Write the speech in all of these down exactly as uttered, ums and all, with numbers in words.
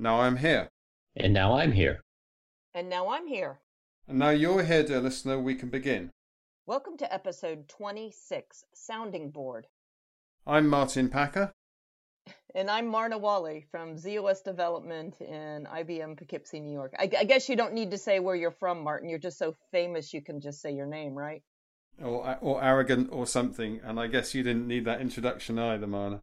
Now I'm here. And now I'm here. And now I'm here. And now you're here, dear listener. We can begin. Welcome to episode twenty-six, Sounding Board. I'm Martin Packer. And I'm Marna Wally from Z O S Development in I B M Poughkeepsie, New York. I, I guess you don't need to say where you're from, Martin. You're just so famous you can just say your name, right? Or, or arrogant or something. And I guess you didn't need that introduction either, Marna.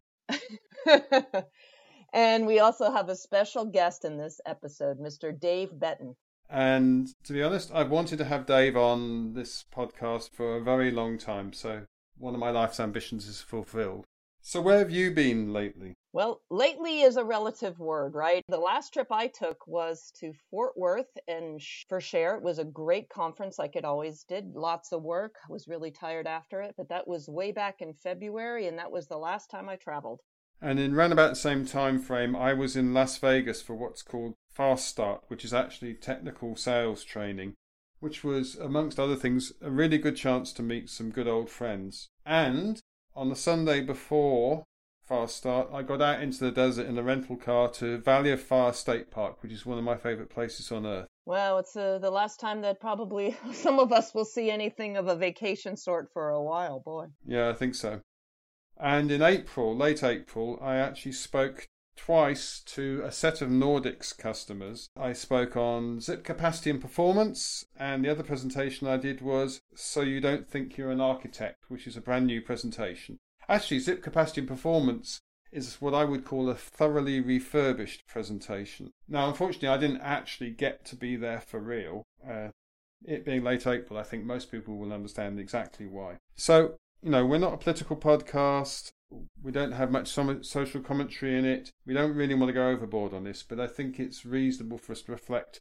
And we also have a special guest in this episode, Mister Dave Betton. And to be honest, I've wanted to have Dave on this podcast for a very long time. So one of my life's ambitions is fulfilled. So where have you been lately? Well, lately is a relative word, right? The last trip I took was to Fort Worth and for Share. It was a great conference like it always did. Lots of work. I was really tired after it, but that was way back in February, and that was the last time I traveled. And in round about the same time frame, I was in Las Vegas for what's called Fast Start, which is actually technical sales training, which was, amongst other things, a really good chance to meet some good old friends. And on the Sunday before Fast Start, I got out into the desert in a rental car to Valley of Fire State Park, which is one of my favourite places on earth. Well, it's uh, the last time that probably some of us will see anything of a vacation sort for a while, boy. Yeah, I think so. And in April, late April, I actually spoke twice to a set of Nordics customers. I spoke on Zip Capacity and Performance, and the other presentation I did was So You Don't Think You're an Architect, which is a brand new presentation. Actually, Zip Capacity and Performance is what I would call a thoroughly refurbished presentation. Now, unfortunately, I didn't actually get to be there for real. Uh, it being late April, I think most people will understand exactly why. So, you know, we're not a political podcast. We don't have much social commentary in it. We don't really want to go overboard on this, but I think it's reasonable for us to reflect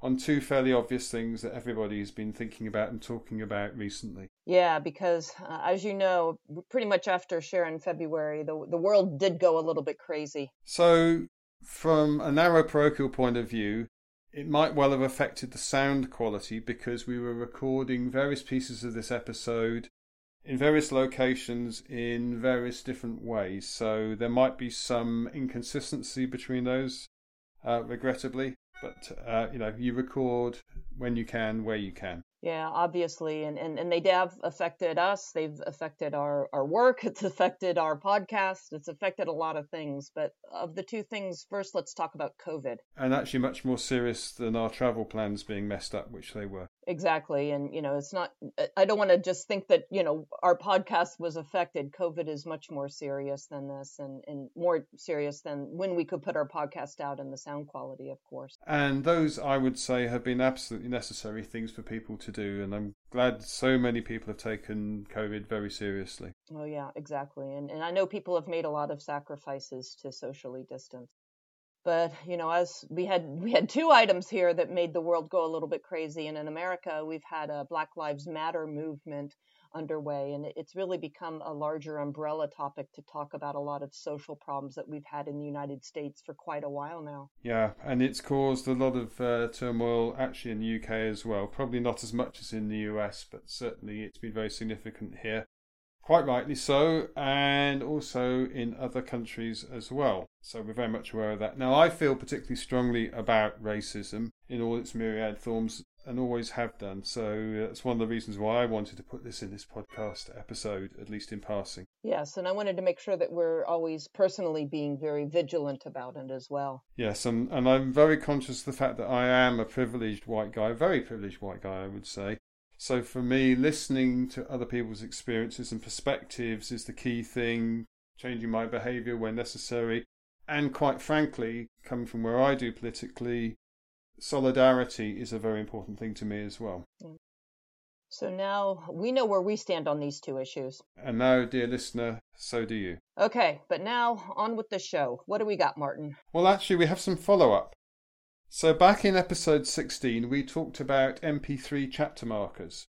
on two fairly obvious things that everybody's been thinking about and talking about recently. Yeah, because uh, as you know, pretty much after Share in February, the, the world did go a little bit crazy. So from a narrow parochial point of view, it might well have affected the sound quality because we were recording various pieces of this episode in various locations in various different ways. So there might be some inconsistency between those, uh, regrettably. But, uh, you know, you record when you can, where you can. Yeah, obviously. And, and, and they have affected us. They've affected our, our work. It's affected our podcast. It's affected a lot of things. But of the two things, first, let's talk about COVID. And actually much more serious than our travel plans being messed up, which they were. Exactly. And, you know, it's not, I don't want to just think that, you know, our podcast was affected. COVID is much more serious than this and, and more serious than when we could put our podcast out and the sound quality, of course. And those, I would say, have been absolutely necessary things for people to do. And I'm glad so many people have taken COVID very seriously. Oh, yeah, exactly. And, and I know people have made a lot of sacrifices to socially distance. But, you know, as we had we had two items here that made the world go a little bit crazy. And in America, we've had a Black Lives Matter movement underway. And it's really become a larger umbrella topic to talk about a lot of social problems that we've had in the United States for quite a while now. Yeah, and it's caused a lot of uh, turmoil actually in the U K as well. Probably not as much as in the U S, but certainly it's been very significant here. Quite rightly so, and also in other countries as well. So we're very much aware of that. Now, I feel particularly strongly about racism in all its myriad forms and always have done. So that's one of the reasons why I wanted to put this in this podcast episode, at least in passing. Yes, and I wanted to make sure that we're always personally being very vigilant about it as well. Yes, and, and I'm very conscious of the fact that I am a privileged white guy, a very privileged white guy, I would say. So for me, listening to other people's experiences and perspectives is the key thing, changing my behaviour when necessary, and quite frankly, coming from where I do politically, solidarity is a very important thing to me as well. So now we know where we stand on these two issues. And now, dear listener, so do you. Okay, but now on with the show. What do we got, Martin? Well, actually, we have some follow-up. So back in episode sixteen, we talked about M P three chapter markers.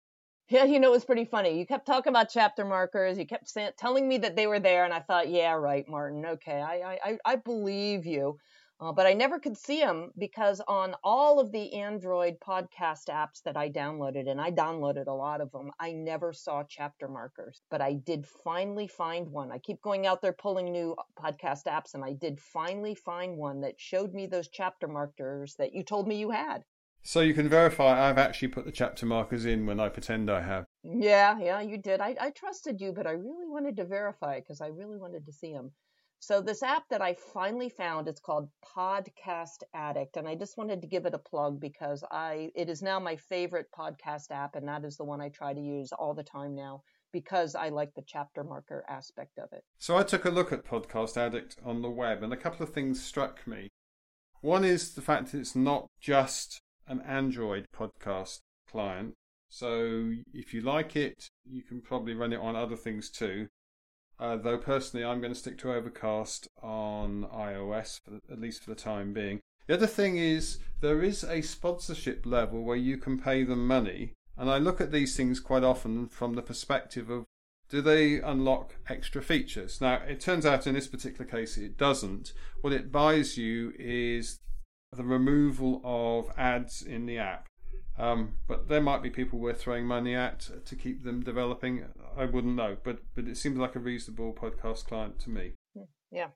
Yeah, you know, it was pretty funny. You kept talking about chapter markers. You kept saying, telling me that they were there. And I thought, yeah, right, Martin. Okay, I I, I believe you. Uh, but I never could see them because on all of the Android podcast apps that I downloaded, and I downloaded a lot of them, I never saw chapter markers. But I did finally find one. I keep going out there pulling new podcast apps, and I did finally find one that showed me those chapter markers that you told me you had. So you can verify I've actually put the chapter markers in when I pretend I have. Yeah, yeah, you did. I, I trusted you, but I really wanted to verify it because I really wanted to see them. So this app that I finally found, it's called Podcast Addict, and I just wanted to give it a plug because I it is now my favorite podcast app, and that is the one I try to use all the time now because I like the chapter marker aspect of it. So I took a look at Podcast Addict on the web, and a couple of things struck me. One is the fact that it's not just an Android podcast client, so if you like it, you can probably run it on other things too. Uh, though personally, I'm going to stick to Overcast on iOS, for the, at least for the time being. The other thing is there is a sponsorship level where you can pay them money. And I look at these things quite often from the perspective of, do they unlock extra features? Now, it turns out in this particular case, it doesn't. What it buys you is the removal of ads in the app. Um, but there might be people we're throwing money at to keep them developing. I wouldn't know, but but it seems like a reasonable podcast client to me. Yeah.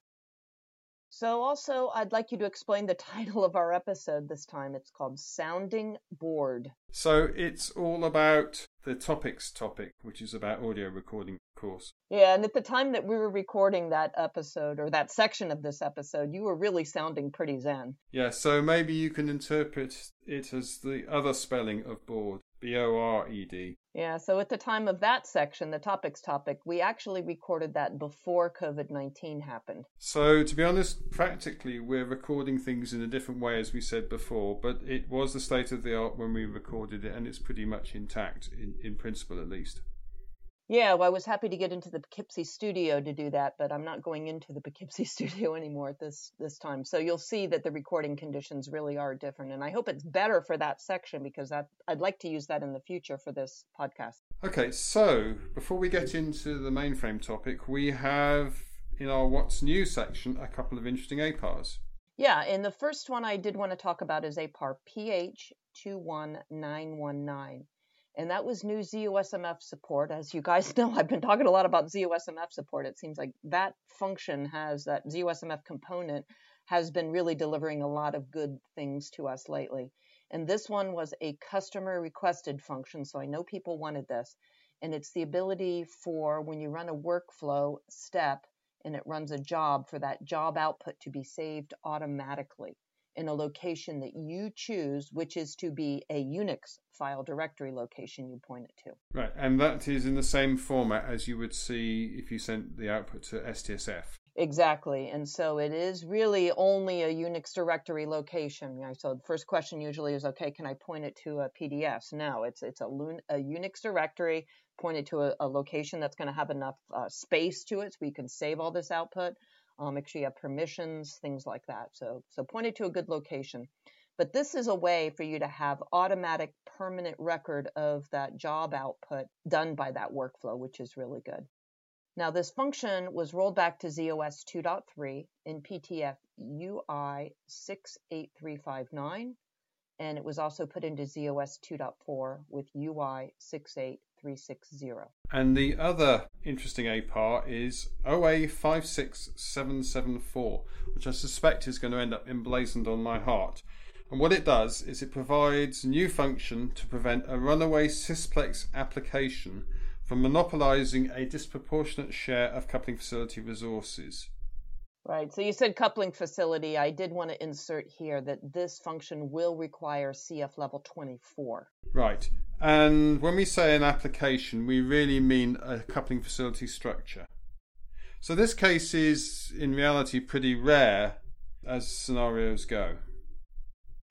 So also, I'd like you to explain the title of our episode this time. It's called Sounding Board. So it's all about the topics topic, which is about audio recording, of course. Yeah, and at the time that we were recording that episode, or that section of this episode, you were really sounding pretty zen. Yeah, so maybe you can interpret it as the other spelling of board, B O R E D. Yeah, so at the time of that section, the topics topic, we actually recorded that before COVID nineteen happened. So to be honest, practically we're recording things in a different way, as we said before, but it was the state of the art when we recorded it, and it's pretty much intact, in, in principle at least. Yeah, well, I was happy to get into the Poughkeepsie studio to do that, but I'm not going into the Poughkeepsie studio anymore at this this time. So you'll see that the recording conditions really are different, and I hope it's better for that section because that I'd like to use that in the future for this podcast. Okay, so before we get into the mainframe topic, we have in our What's New section a couple of interesting A P Rs. Yeah, and the first one I did want to talk about is A P A R P H two one nine one nine. And that was new Z O S M F support. As you guys know, I've been talking a lot about Z O S M F support. It seems like that function has, that Z O S M F component has been really delivering a lot of good things to us lately. And this one was a customer requested function. So I know people wanted this. And it's the ability for when you run a workflow step and it runs a job, for that job output to be saved automatically in a location that you choose, which is to be a Unix file directory location you point it to. Right, and that is in the same format as you would see if you sent the output to S T S F. Exactly, and so it is really only a Unix directory location. So the first question usually is, okay, can I point it to a P D F? No, it's it's a, a Unix directory pointed to a, a location that's going to have enough uh, space to it so we can save all this output. Um, make sure you have permissions, things like that. So, so point it to a good location. But this is a way for you to have automatic permanent record of that job output done by that workflow, which is really good. Now, this function was rolled back to Z O S two point three in P T F U I six eight three five nine, and it was also put into Z O S two point four with U I six eight three six zero. And the other interesting A P A R is O A five six seven seven four, which I suspect is going to end up emblazoned on my heart. And what it does is it provides a new function to prevent a runaway Sysplex application from monopolizing a disproportionate share of coupling facility resources. Right, so you said coupling facility. I did want to insert here that this function will require C F level twenty-four. Right, and when we say an application, we really mean a coupling facility structure. So this case is, in reality, pretty rare as scenarios go.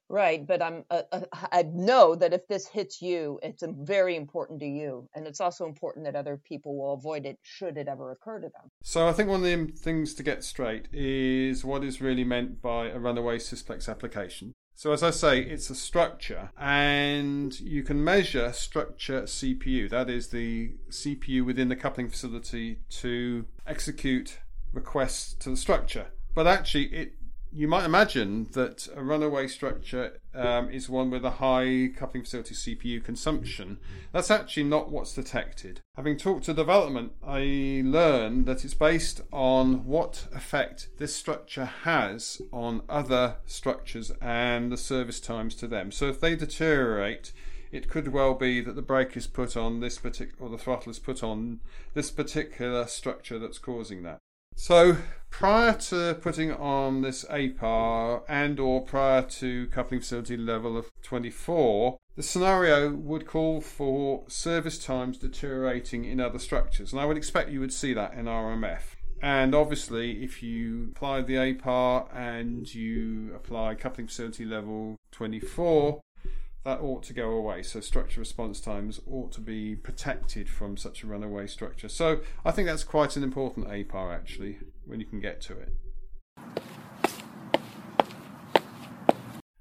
Right, but I'm uh, uh, I know that if this hits you, it's very important to you, and it's also important that other people will avoid it should it ever occur to them. So I think one of the things to get straight is what is really meant by a runaway Sysplex application. So as I say, it's a structure, and you can measure structure C P U. That is the C P U within the coupling facility to execute requests to the structure. But actually, it you might imagine that a runaway structure um, is one with a high coupling facility C P U consumption. That's actually not what's detected. Having talked to development, I learned that it's based on what effect this structure has on other structures and the service times to them. So if they deteriorate, it could well be that the brake is put on this particular, or the throttle is put on this particular structure that's causing that. So prior to putting on this A P A R and or prior to coupling facility level of twenty-four, the scenario would call for service times deteriorating in other structures. And I would expect you would see that in R M F. And obviously, if you apply the A P A R and you apply coupling facility level twenty-four, that ought to go away. So structure response times ought to be protected from such a runaway structure. So I think that's quite an important A P A R actually, when you can get to it.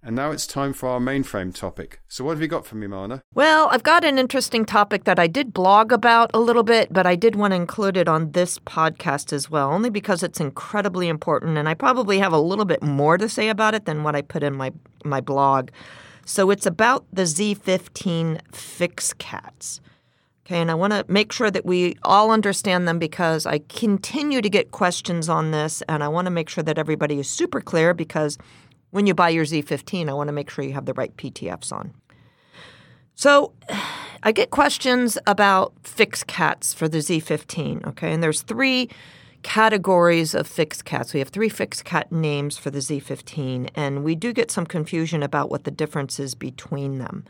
And now it's time for our mainframe topic. So what have you got for me, Marna? Well, I've got an interesting topic that I did blog about a little bit, but I did want to include it on this podcast as well, only because it's incredibly important. And I probably have a little bit more to say about it than what I put in my, my blog. So it's about the Z fifteen FixCats. Okay, and I want to make sure that we all understand them because I continue to get questions on this, and I want to make sure that everybody is super clear because when you buy your Z fifteen, I want to make sure you have the right P T Fs on. So I get questions about FixCats for the Z fifteen, okay? And there's three categories of FixCats. We have three FixCat names for the Z fifteen, and we do get some confusion about what the difference is between them.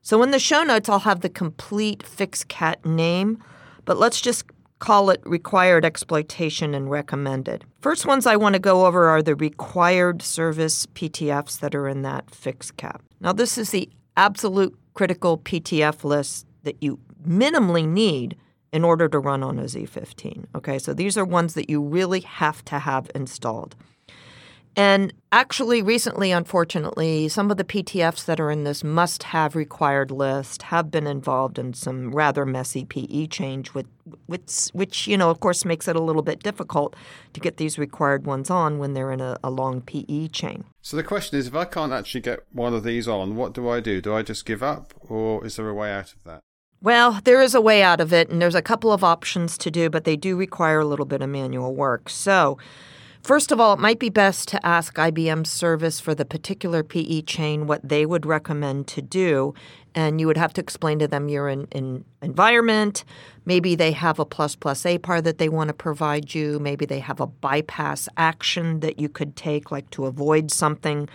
So in the show notes, I'll have the complete FixCat name, but let's just call it required exploitation and recommended. First ones I want to go over are the required service P T Fs that are in that FixCat. Now, this is the absolute critical P T F list that you minimally need in order to run on a Z fifteen, okay? So these are ones that you really have to have installed. And actually, recently, unfortunately, some of the P T Fs that are in this must-have required list have been involved in some rather messy P E change, with, which, which, you know, of course, makes it a little bit difficult to get these required ones on when they're in a, a long P E chain. So the question is, if I can't actually get one of these on, what do I do? Do I just give up, or is there a way out of that? Well, there is a way out of it, and there's a couple of options to do, but they do require a little bit of manual work. So, first of all, it might be best to ask I B M's service for the particular P E chain what they would recommend to do, and you would have to explain to them your in, in environment. Maybe they have a plus plus A P A R that they want to provide you. Maybe they have a bypass action that you could take, like to avoid something.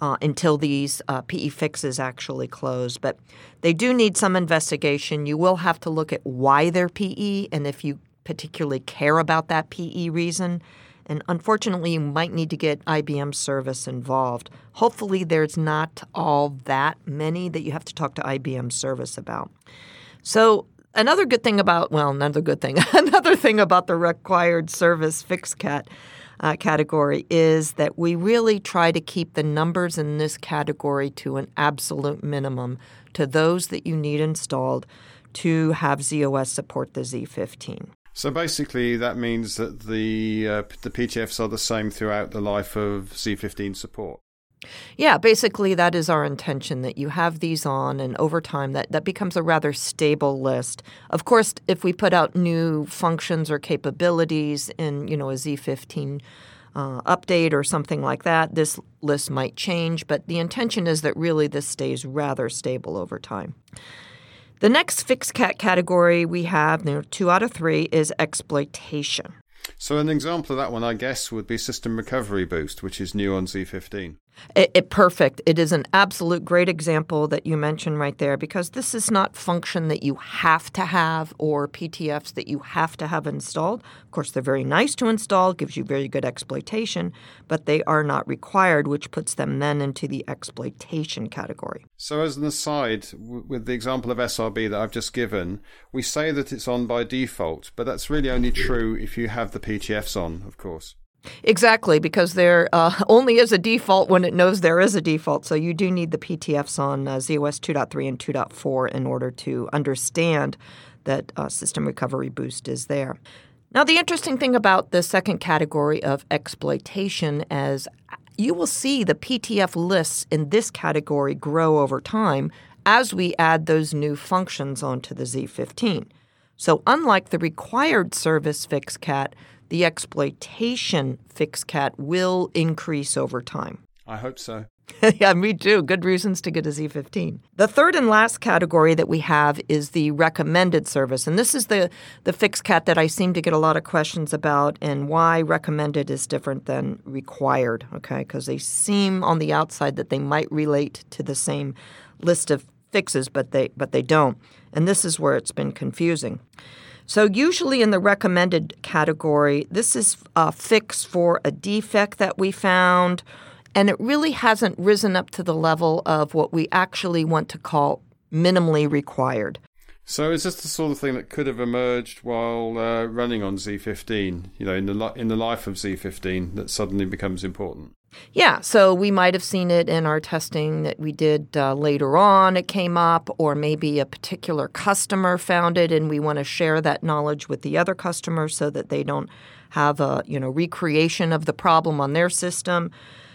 Uh, until these uh, P E fixes actually close. But they do need some investigation. You will have to look at why they're P E and if you particularly care about that P E reason. And unfortunately, you might need to get I B M service involved. Hopefully, there's not all that many that you have to talk to I B M service about. So another good thing about, well, another good thing, another thing about the required service FixCat Uh, category is that we really try to keep the numbers in this category to an absolute minimum to those that you need installed to have Z O S support the Z fifteen. So basically that means that the uh, the P T Fs are the same throughout the life of Z fifteen support. Yeah, basically that is our intention, that you have these on, and over time that, that becomes a rather stable list. Of course, if we put out new functions or capabilities in, you know, a Z fifteen uh, update or something like that, this list might change, but the intention is that really this stays rather stable over time. The next FixCat category we have, you know, two out of three, is exploitation. So an example of that one, I guess, would be System Recovery Boost, which is new on Z fifteen. It, it perfect. It is an absolute great example that you mentioned right there, because this is not function that you have to have or P T Fs that you have to have installed. Of course, they're very nice to install, gives you very good exploitation, but they are not required, which puts them then into the exploitation category. So as an aside, w- with the example of S R B that I've just given, we say that it's on by default, but that's really only true if you have the P T Fs on, of course. Exactly, because there uh, only is a default when it knows there is a default. So you do need the P T Fs on uh, Z O S two point three and two point four in order to understand that uh, System Recovery Boost is there. Now, the interesting thing about the second category of exploitation is you will see the P T F lists in this category grow over time as we add those new functions onto the Z fifteen. So unlike the required service FixCat, the exploitation FixCat will increase over time. I hope so. Yeah, me too. Good reasons to get a Z fifteen. The third and last category that we have is the recommended service. And this is the, the FixCat that I seem to get a lot of questions about and why recommended is different than required, okay? Because they seem on the outside that they might relate to the same list of fixes, but they but they don't. And this is where it's been confusing. So usually in the recommended category, this is a fix for a defect that we found, and it really hasn't risen up to the level of what we actually want to call minimally required. So is this the sort of thing that could have emerged while uh, running on Z fifteen, you know, in the li- in the life of Z fifteen that suddenly becomes important? Yeah, so we might have seen it in our testing that we did uh, later on. It came up, or maybe a particular customer found it, and we want to share that knowledge with the other customers so that they don't have a, you know, recreation of the problem on their system.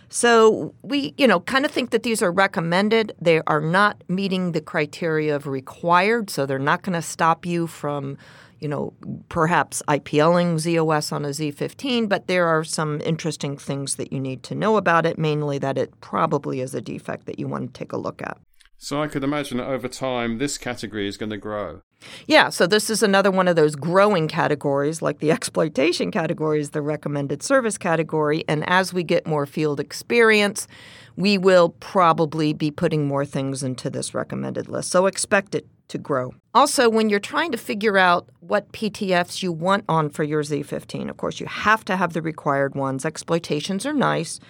So we, you know, kind of think that these are recommended. They are not meeting the criteria of required, so they're not going to stop you from, you know, perhaps IPLing Z O S on a Z fifteen, but there are some interesting things that you need to know about it, mainly that it probably is a defect that you want to take a look at. So I could imagine that over time, this category is going to grow. Yeah, so this is another one of those growing categories, like the exploitation category is the recommended service category. And as we get more field experience, we will probably be putting more things into this recommended list. So expect it to grow. Also, when you're trying to figure out what P T Fs you want on for your Z fifteen, of course, you have to have the required ones. Exploitations are nice.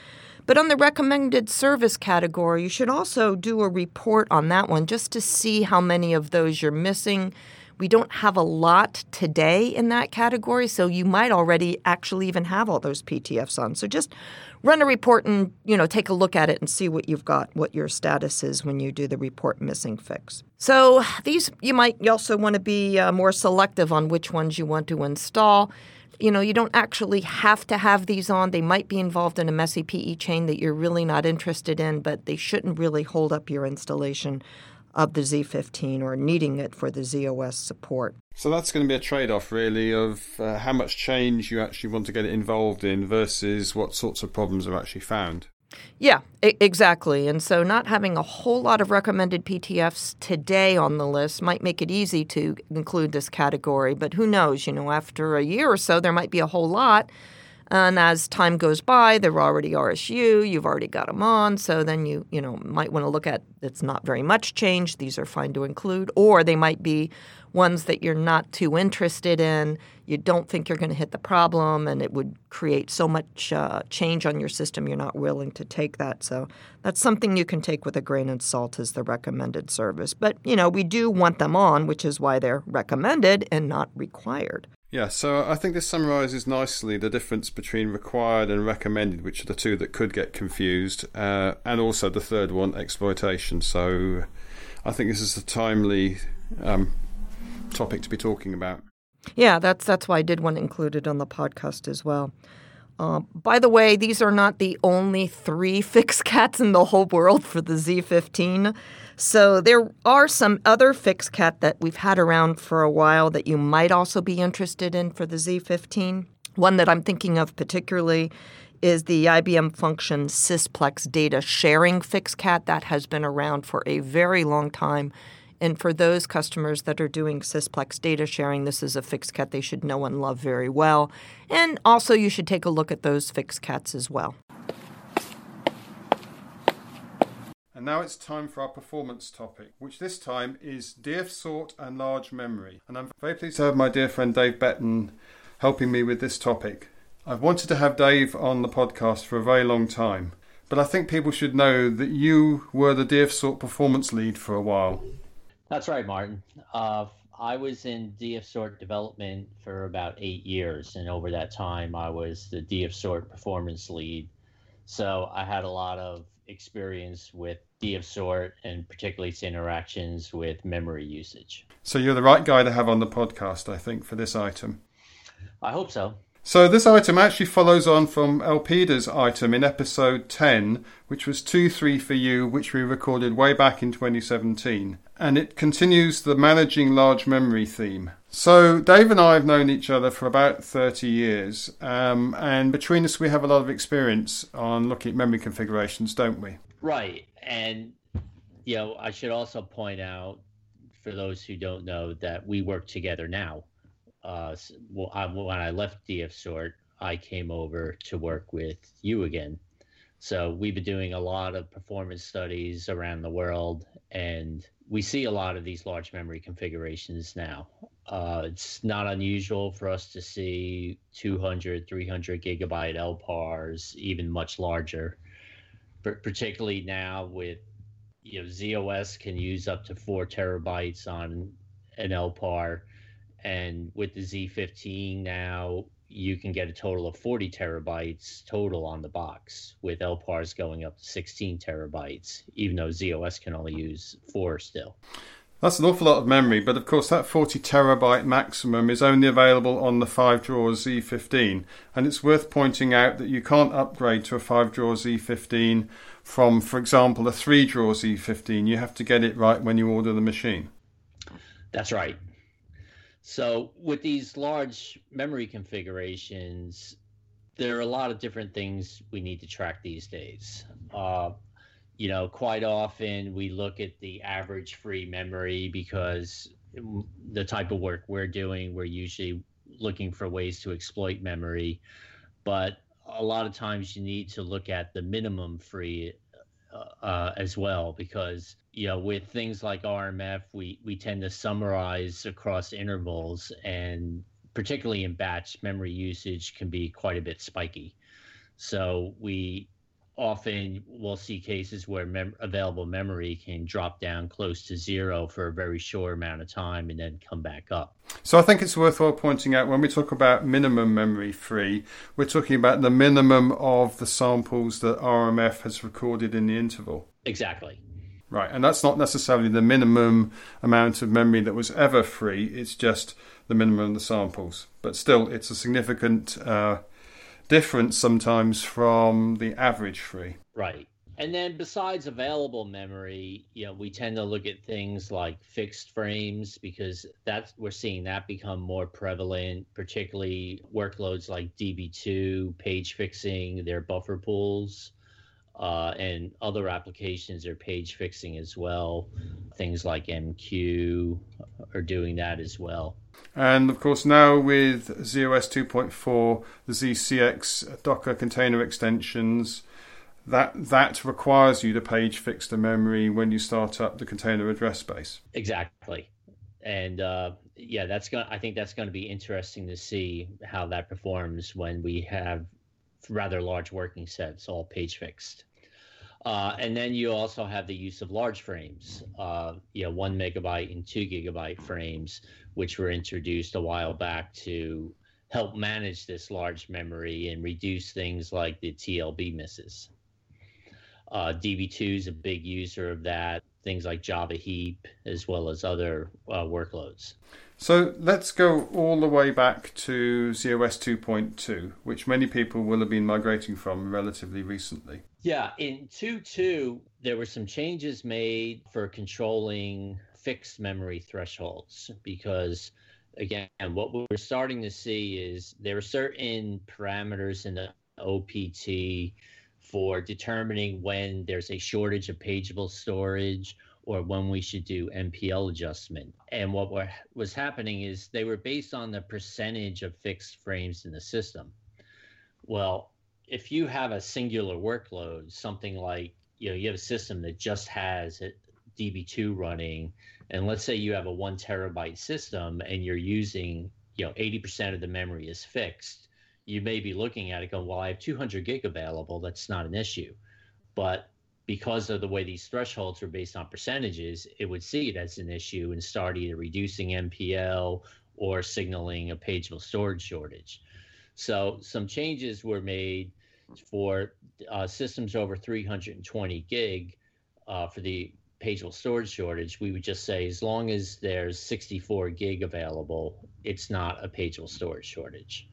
But on the recommended service category, you should also do a report on that one just to see how many of those you're missing. We don't have a lot today in that category, so you might already actually even have all those P T Fs on. So just run a report and, you know, take a look at it and see what you've got, what your status is when you do the report missing fix. So these, you might also want to be uh, more selective on which ones you want to install. You know, you don't actually have to have these on. They might be involved in a messy P E chain that you're really not interested in, but they shouldn't really hold up your installation of the Z fifteen or needing it for the Z O S support. So that's going to be a trade-off, really, of uh, how much change you actually want to get involved in versus what sorts of problems are actually found. Yeah, I- exactly. And so not having a whole lot of recommended P T Fs today on the list might make it easy to include this category. But who knows, you know, after a year or so, there might be a whole lot. And as time goes by, they're already R S U, you've already got them on. So then you, you know, might want to look at it's not very much change. These are fine to include. Or they might be ones that you're not too interested in. You don't think you're going to hit the problem, and it would create so much uh, change on your system you're not willing to take that. So that's something you can take with a grain of salt as the recommended service. But, you know, we do want them on, which is why they're recommended and not required. Yeah, so I think this summarizes nicely the difference between required and recommended, which are the two that could get confused, uh, and also the third one, exploitation. So I think this is a timely um, topic to be talking about. Yeah, that's that's why I did want to include it on the podcast as well. Uh, by the way, these are not the only three FixCats in the whole world for the Z fifteen. So there are some other FixCat that we've had around for a while that you might also be interested in for the Z fifteen. One that I'm thinking of particularly is the I B M function Sysplex data sharing FixCat that has been around for a very long time. And for those customers that are doing Sysplex data sharing, this is a FixCat they should know and love very well. And also you should take a look at those FixCats as well. And now it's time for our performance topic, which this time is D F sort and large memory. And I'm very pleased to have my dear friend Dave Betton helping me with this topic. I've wanted to have Dave on the podcast for a very long time, but I think people should know that you were the D F sort performance lead for a while. That's right, Martin. Uh, I was in D F SORT development for about eight years, and over that time, I was the D F SORT performance lead. So I had a lot of experience with D F SORT and particularly its interactions with memory usage. So you're the right guy to have on the podcast, I think, for this item. I hope so. So this item actually follows on from Elpida's item in episode ten, which was two three for you, which we recorded way back in twenty seventeen. And it continues the managing large memory theme. So Dave and I have known each other for about thirty years. Um, and between us, we have a lot of experience on looking at memory configurations, don't we? Right. And, you know, I should also point out, for those who don't know, that we work together now. Uh, well, I, when I left D F Sort, I came over to work with you again. So we've been doing a lot of performance studies around the world, and we see a lot of these large memory configurations now. Uh, it's not unusual for us to see two hundred, three hundred gigabyte L P A Rs, even much larger, but particularly now with, you know, Z O S can use up to four terabytes on an L P A R. And with the Z fifteen now, you can get a total of forty terabytes total on the box, with L P A Rs going up to sixteen terabytes, even though Z O S can only use four still. That's an awful lot of memory, but of course that forty terabyte maximum is only available on the five-drawer Z fifteen. And it's worth pointing out that you can't upgrade to a five-drawer Z fifteen from, for example, a three-drawer Z fifteen. You have to get it right when you order the machine. That's right. So with these large memory configurations, there are a lot of different things we need to track these days. Uh, you know, quite often we look at the average free memory because the type of work we're doing, we're usually looking for ways to exploit memory. But a lot of times you need to look at the minimum free uh, as well, because you know, with things like R M F, we, we tend to summarize across intervals, and particularly in batch, memory usage can be quite a bit spiky. So we often will see cases where mem- available memory can drop down close to zero for a very short amount of time and then come back up. So I think it's worthwhile pointing out, when we talk about minimum memory free, we're talking about the minimum of the samples that R M F has recorded in the interval. Exactly. Right, and that's not necessarily the minimum amount of memory that was ever free. It's just the minimum of the samples. But still, it's a significant uh, difference sometimes from the average free. Right. And then besides available memory, you know, we tend to look at things like fixed frames, because that's, we're seeing that become more prevalent, particularly workloads like D B two, page fixing, their buffer pools. Uh, and other applications are page fixing as well. Things like M Q are doing that as well. And of course now with Z O S two point four, the Z C X Docker container extensions, that that requires you to page fix the memory when you start up the container address space. Exactly. And uh, yeah, that's going. I think that's going to be interesting to see how that performs when we have rather large working sets all page fixed. Uh, and then you also have the use of large frames, uh, you know, one megabyte and two gigabyte frames, which were introduced a while back to help manage this large memory and reduce things like the T L B misses. Uh, D B two is a big user of that, things like Java Heap, as well as other uh, workloads. So let's go all the way back to Z O S two point two, which many people will have been migrating from relatively recently. Yeah, in two point two, there were some changes made for controlling fixed memory thresholds, because, again, what we're starting to see is there are certain parameters in the O P T for determining when there's a shortage of pageable storage or when we should do M P L adjustment. And what were, was happening is they were based on the percentage of fixed frames in the system. Well, if you have a singular workload, something like, you know, you have a system that just has a D B two running, and let's say you have a one terabyte system and you're using, you know, eighty percent of the memory is fixed, you may be looking at it going, well, I have two hundred gig available, that's not an issue. But because of the way these thresholds are based on percentages, it would see it as an issue and start either reducing M P L or signaling a pageable storage shortage. So some changes were made for uh, systems over three hundred twenty gig uh, for the pageable storage shortage. We would just say, as long as there's sixty-four gig available, it's not a pageable storage shortage.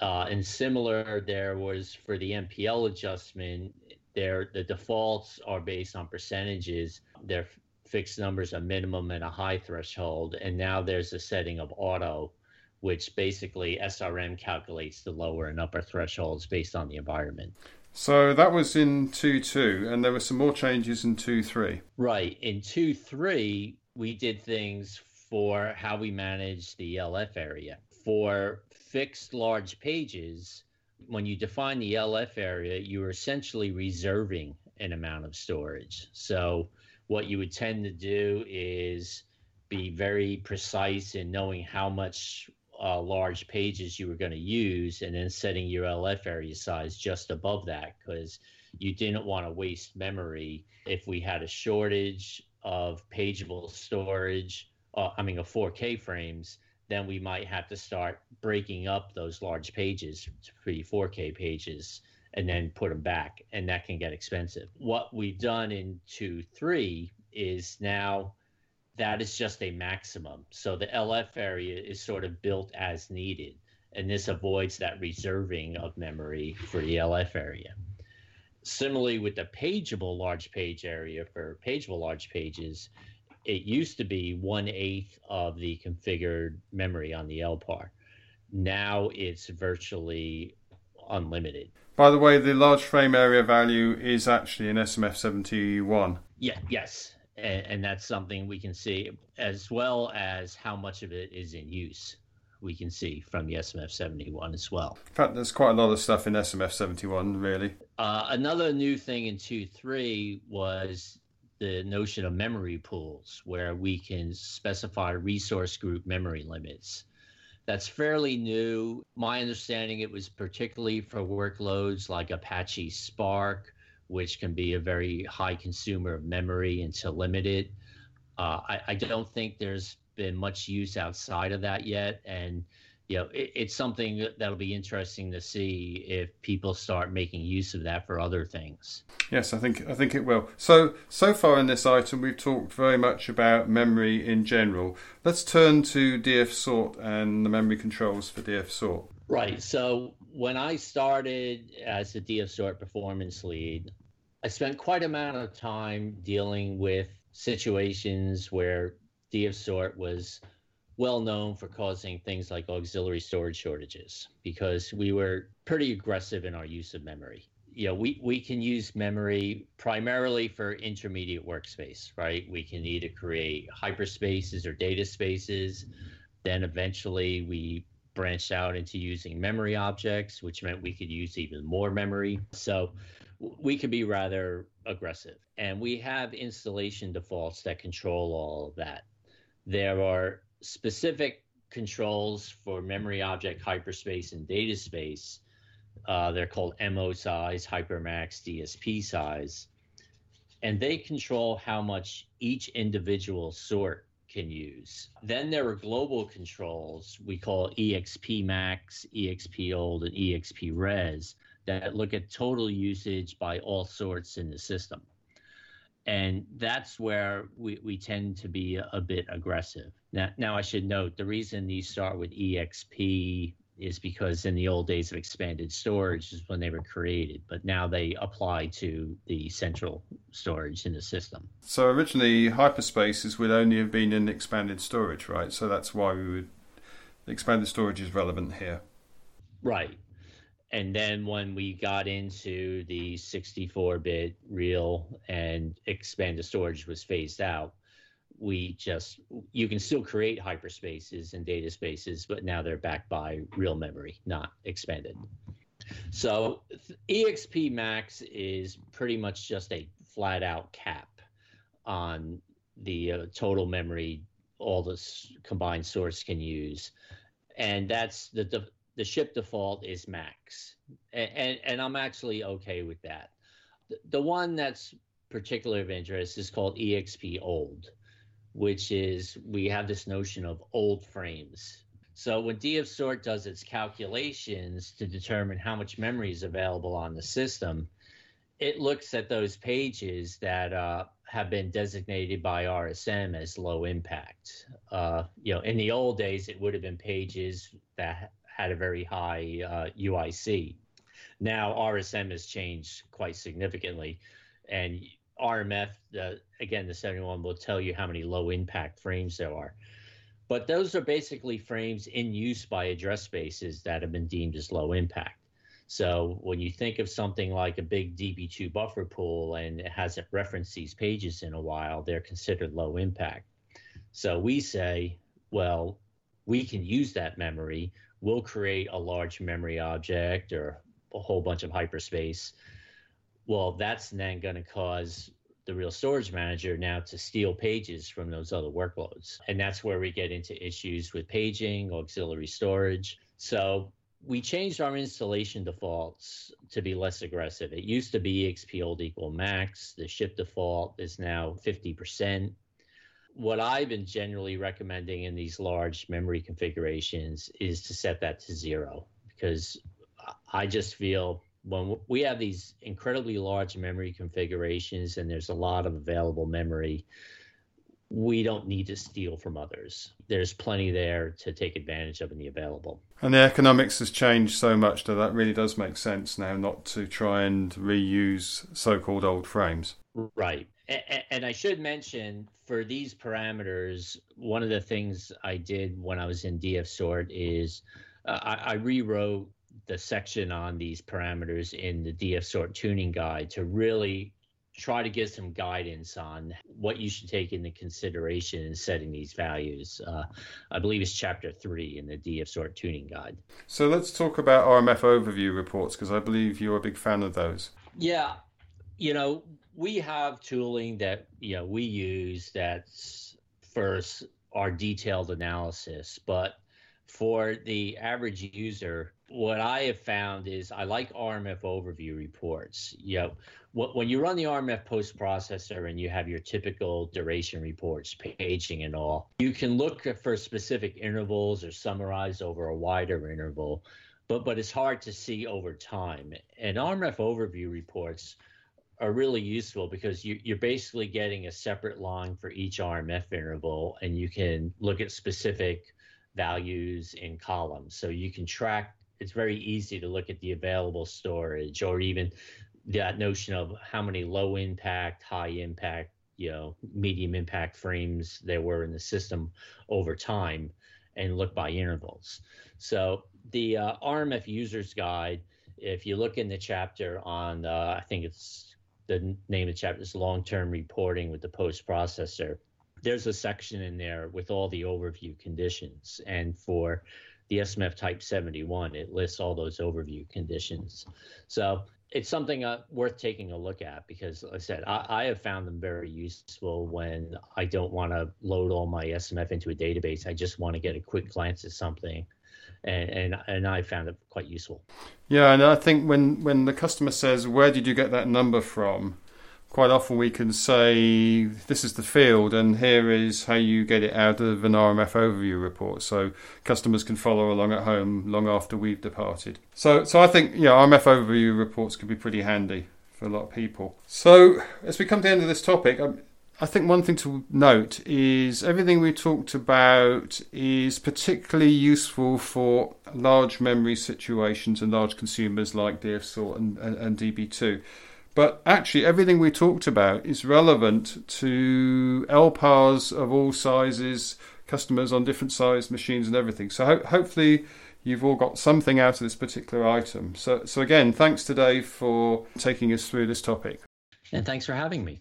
Uh, and similar, there was for the M P L adjustment, there the defaults are based on percentages. They're fixed numbers, a minimum and a high threshold. And now there's a setting of auto, which basically S R M calculates the lower and upper thresholds based on the environment. So that was in two point two, and there were some more changes in two point three. Right. In two point three, we did things for how we manage the L F area. For fixed large pages, when you define the L F area, you're essentially reserving an amount of storage. So what you would tend to do is be very precise in knowing how much uh, large pages you were going to use, and then setting your L F area size just above that, because you didn't want to waste memory if we had a shortage of pageable storage, uh, I mean, of four K frames. Then we might have to start breaking up those large pages for the four K pages and then put them back, and that can get expensive. What we've done in two point three is now that is just a maximum. So the L F area is sort of built as needed, and this avoids that reserving of memory for the L F area. Similarly, with the pageable large page area for pageable large pages, it used to be one-eighth of the configured memory on the L P A R. Now it's virtually unlimited. By the way, the large frame area value is actually an S M F seventy-one. Yeah, yes, and, and that's something we can see, as well as how much of it is in use. We can see from the S M F seventy-one as well. In fact, there's quite a lot of stuff in S M F seventy-one, really. Uh, another new thing in two point three was the notion of memory pools, where we can specify resource group memory limits. That's fairly new. My understanding, it was particularly for workloads like Apache Spark, which can be a very high consumer of memory until limited. Uh, I, I don't think there's been much use outside of that yet. And you know, it, it's something that'll be interesting to see if people start making use of that for other things. Yes, I think I think it will. So, so far in this item, we've talked very much about memory in general. Let's turn to D F sort and the memory controls for D F sort. Right. So when I started as the D F sort performance lead, I spent quite an amount of time dealing with situations where D F sort was well known for causing things like auxiliary storage shortages, because we were pretty aggressive in our use of memory. You know, we, we can use memory primarily for intermediate workspace, right? We can either create hyperspaces or data spaces. Then eventually we branched out into using memory objects, which meant we could use even more memory. So we can be rather aggressive. And we have installation defaults that control all of that. There are specific controls for memory object hyperspace and data space. Uh, they're called M O size, hypermax, D S P size, and they control how much each individual sort can use. Then there are global controls we call E X P Max, E X P Old, and E X P Res that look at total usage by all sorts in the system. And that's where we, we tend to be a, a bit aggressive. Now, now, I should note, the reason these start with E X P is because in the old days of expanded storage is when they were created, but now they apply to the central storage in the system. So originally, hyperspaces would only have been in expanded storage, right? So that's why we would, expanded storage is relevant here. Right. And then when we got into the sixty-four bit real and expanded storage was phased out, we just, you can still create hyperspaces and data spaces, but now they're backed by real memory, not expanded. So E X P Max is pretty much just a flat out cap on the uh, total memory all the combined source can use. And that's the, the The ship default is max, and, and, and I'm actually okay with that. The, the one that's particularly of interest is called E X P Old, which is we have this notion of old frames. So when D F sort does its calculations to determine how much memory is available on the system, it looks at those pages that uh, have been designated by R S M as low impact. Uh, you know, in the old days, it would have been pages that had a very high uh, U I C. Now R S M has changed quite significantly, and R M F, uh, again, the seventy-one will tell you how many low impact frames there are. But those are basically frames in use by address spaces that have been deemed as low impact. So when you think of something like a big D B two buffer pool and it hasn't referenced these pages in a while, they're considered low impact. So we say, well, we can use that memory. We'll create a large memory object or a whole bunch of hyperspace. Well, that's then going to cause the real storage manager now to steal pages from those other workloads. And that's where we get into issues with paging, auxiliary storage. So we changed our installation defaults to be less aggressive. It used to be E X P Old equal max. The ship default is now fifty percent. What I've been generally recommending in these large memory configurations is to set that to zero, because I just feel when we have these incredibly large memory configurations and there's a lot of available memory, we don't need to steal from others. There's plenty there to take advantage of in the available. And the economics has changed so much that that really does make sense now not to try and reuse so-called old frames. Right. And I should mention, for these parameters, one of the things I did when I was in D F Sort is uh, I, I rewrote the section on these parameters in the D F Sort tuning guide to really try to give some guidance on what you should take into consideration in setting these values. Uh, I believe it's chapter three in the D F Sort tuning guide. So let's talk about R M F overview reports, because I believe you're a big fan of those. Yeah. You know, we have tooling that, you know, we use that's first our detailed analysis, but for the average user, what I have found is I like R M F overview reports. You know, when you run the R M F post processor and you have your typical duration reports, paging and all, you can look for specific intervals or summarize over a wider interval, but but it's hard to see over time. And R M F overview reports are really useful because you, you're basically getting a separate line for each R M F interval, and you can look at specific values in columns. So you can track. It's very easy to look at the available storage, or even that notion of how many low impact, high impact, you know, medium impact frames there were in the system over time, and look by intervals. So the uh, R M F user's guide, if you look in the chapter on, uh, I think it's the name of the chapter is long-term reporting with the post processor. There's a section in there with all the overview conditions, and for the S M F type seventy-one, it lists all those overview conditions. So it's something uh, worth taking a look at, because like I said, I, I have found them very useful when I don't want to load all my S M F into a database. I just want to get a quick glance at something. And, and and I found it quite useful. Yeah, and I think when, when the customer says, where did you get that number from? Quite often we can say, this is the field and here is how you get it out of an R M F overview report. So customers can follow along at home long after we've departed. So so I think, yeah, R M F overview reports could be pretty handy for a lot of people. So as we come to the end of this topic, I, I think one thing to note is everything we talked about is particularly useful for large memory situations and large consumers like D F Sort and, and, and D B two. But actually, everything we talked about is relevant to L P A Rs of all sizes, customers on different sized machines and everything. So ho- hopefully you've all got something out of this particular item. So, so again, thanks to Dave for taking us through this topic. And thanks for having me.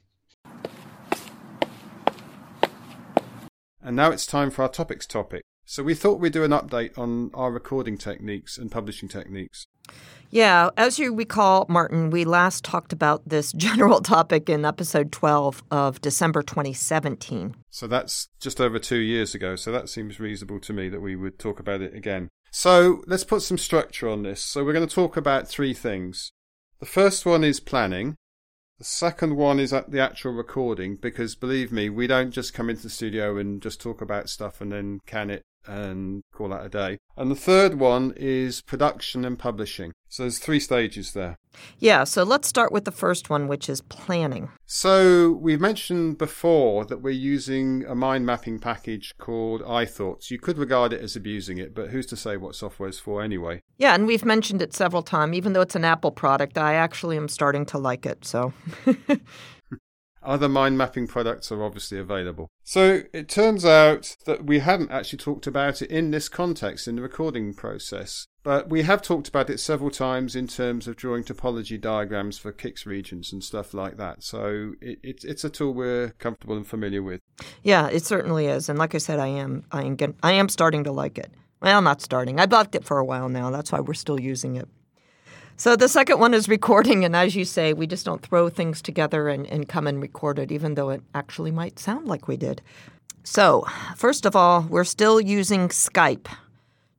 And now it's time for our topics topic. So we thought we'd do an update on our recording techniques and publishing techniques. Yeah, as you recall, Martin, we last talked about this general topic in episode twelve of December twenty seventeen. So that's just over two years ago. So that seems reasonable to me that we would talk about it again. So let's put some structure on this. So we're going to talk about three things. The first one is planning. The second one is at the actual recording, because believe me, we don't just come into the studio and just talk about stuff and then can it and call that a day. And the third one is production and publishing. So there's three stages there. Yeah, so let's start with the first one, which is planning. So we've mentioned before that we're using a mind mapping package called iThoughts. You could regard it as abusing it, but who's to say what software is for anyway? Yeah, and we've mentioned it several times. Even though it's an Apple product, I actually am starting to like it, so... Other mind mapping products are obviously available. So it turns out that we haven't actually talked about it in this context in the recording process, but we have talked about it several times in terms of drawing topology diagrams for K I X regions and stuff like that. So it, it, it's a tool we're comfortable and familiar with. Yeah, it certainly is. And like I said, I am I am getting, I am starting to like it. Well, not starting. I've loved it for a while now. That's why we're still using it. So the second one is recording, and as you say, we just don't throw things together and, and come and record it, even though it actually might sound like we did. So first of all, we're still using Skype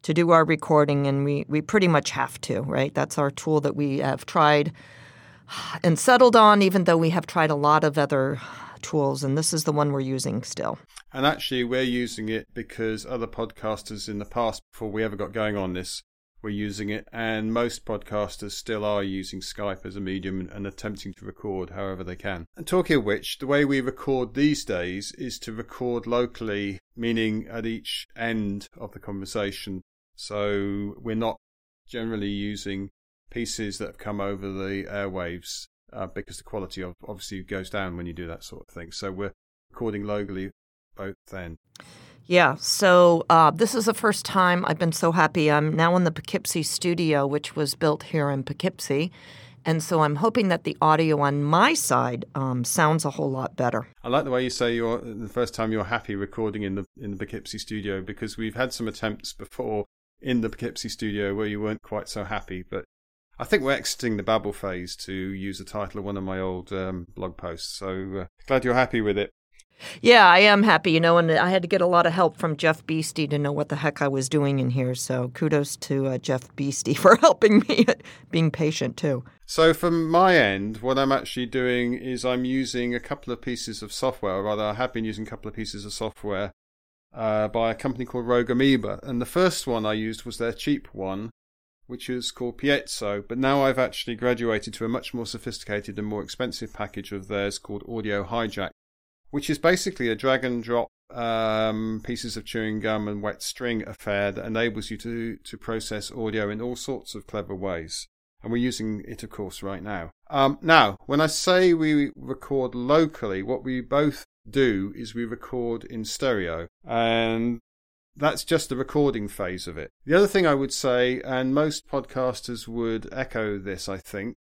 to do our recording, and we, we pretty much have to, right? That's our tool that we have tried and settled on, even though we have tried a lot of other tools, and this is the one we're using still. And actually, we're using it because other podcasters in the past, before we ever got going on this, we're using it, and most podcasters still are using Skype as a medium and attempting to record however they can. And talking of which, the way we record these days is to record locally, meaning at each end of the conversation. So we're not generally using pieces that have come over the airwaves uh, because the quality of obviously goes down when you do that sort of thing. So we're recording locally both ends. Yeah, so uh, this is the first time I've been so happy. I'm now in the Poughkeepsie studio, which was built here in Poughkeepsie. And so I'm hoping that the audio on my side um, sounds a whole lot better. I like the way you say you're the first time you're happy recording in the in the Poughkeepsie studio, because we've had some attempts before in the Poughkeepsie studio where you weren't quite so happy. But I think we're exiting the babble phase, to use the title of one of my old um, blog posts. So uh, glad you're happy with it. Yeah, I am happy, you know, and I had to get a lot of help from Jeff Beastie to know what the heck I was doing in here. So kudos to uh, Jeff Beastie for helping me, being patient too. So from my end, what I'm actually doing is I'm using a couple of pieces of software, or rather I have been using a couple of pieces of software uh, by a company called Rogue Amoeba. And the first one I used was their cheap one, which is called Piezo. But now I've actually graduated to a much more sophisticated and more expensive package of theirs called Audio Hijack, which is basically a drag-and-drop um, pieces of chewing gum and wet string affair that enables you to, to process audio in all sorts of clever ways. And we're using it, of course, right now. Um, now, when I say we record locally, what we both do is we record in stereo. And that's just the recording phase of it. The other thing I would say, and most podcasters would echo this, I think,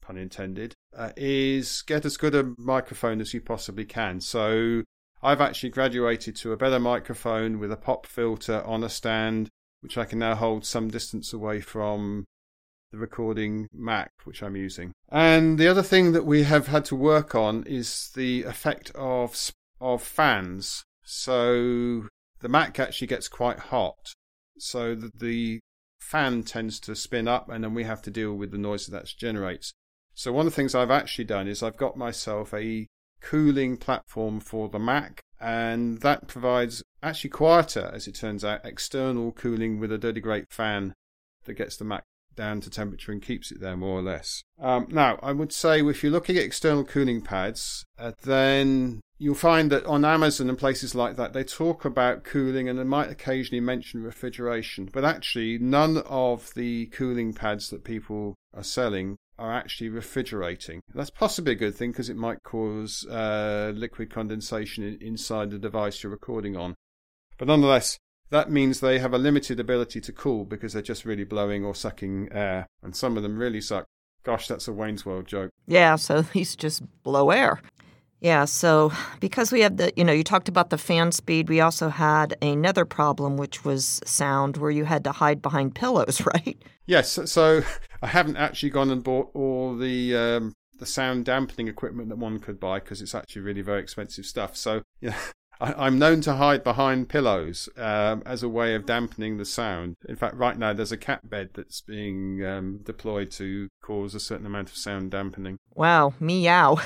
pun intended, uh, is get as good a microphone as you possibly can. So I've actually graduated to a better microphone with a pop filter on a stand, which I can now hold some distance away from the recording Mac, which I'm using. And the other thing that we have had to work on is the effect of of fans. So the Mac actually gets quite hot, so that the fan tends to spin up, and then we have to deal with the noise that that generates. So one of the things I've actually done is I've got myself a cooling platform for the Mac, and that provides actually quieter, as it turns out, external cooling with a dirty great fan that gets the Mac down to temperature and keeps it there more or less. Um, now, I would say if you're looking at external cooling pads, uh, then you'll find that on Amazon and places like that, they talk about cooling and they might occasionally mention refrigeration, but actually none of the cooling pads that people are selling are actually refrigerating. That's possibly a good thing because it might cause uh, liquid condensation in, inside the device you're recording on. But nonetheless, that means they have a limited ability to cool because they're just really blowing or sucking air. And some of them really suck. Gosh, that's a Wayne's World joke. Yeah, so these just blow air. Yeah, so because we have the, you know, you talked about the fan speed, we also had another problem, which was sound, where you had to hide behind pillows, right? Yes, so I haven't actually gone and bought all the um, the sound dampening equipment that one could buy, because it's actually really very expensive stuff. So yeah, I, I'm known to hide behind pillows um, as a way of dampening the sound. In fact, right now there's a cat bed that's being um, deployed to cause a certain amount of sound dampening. Wow, meow.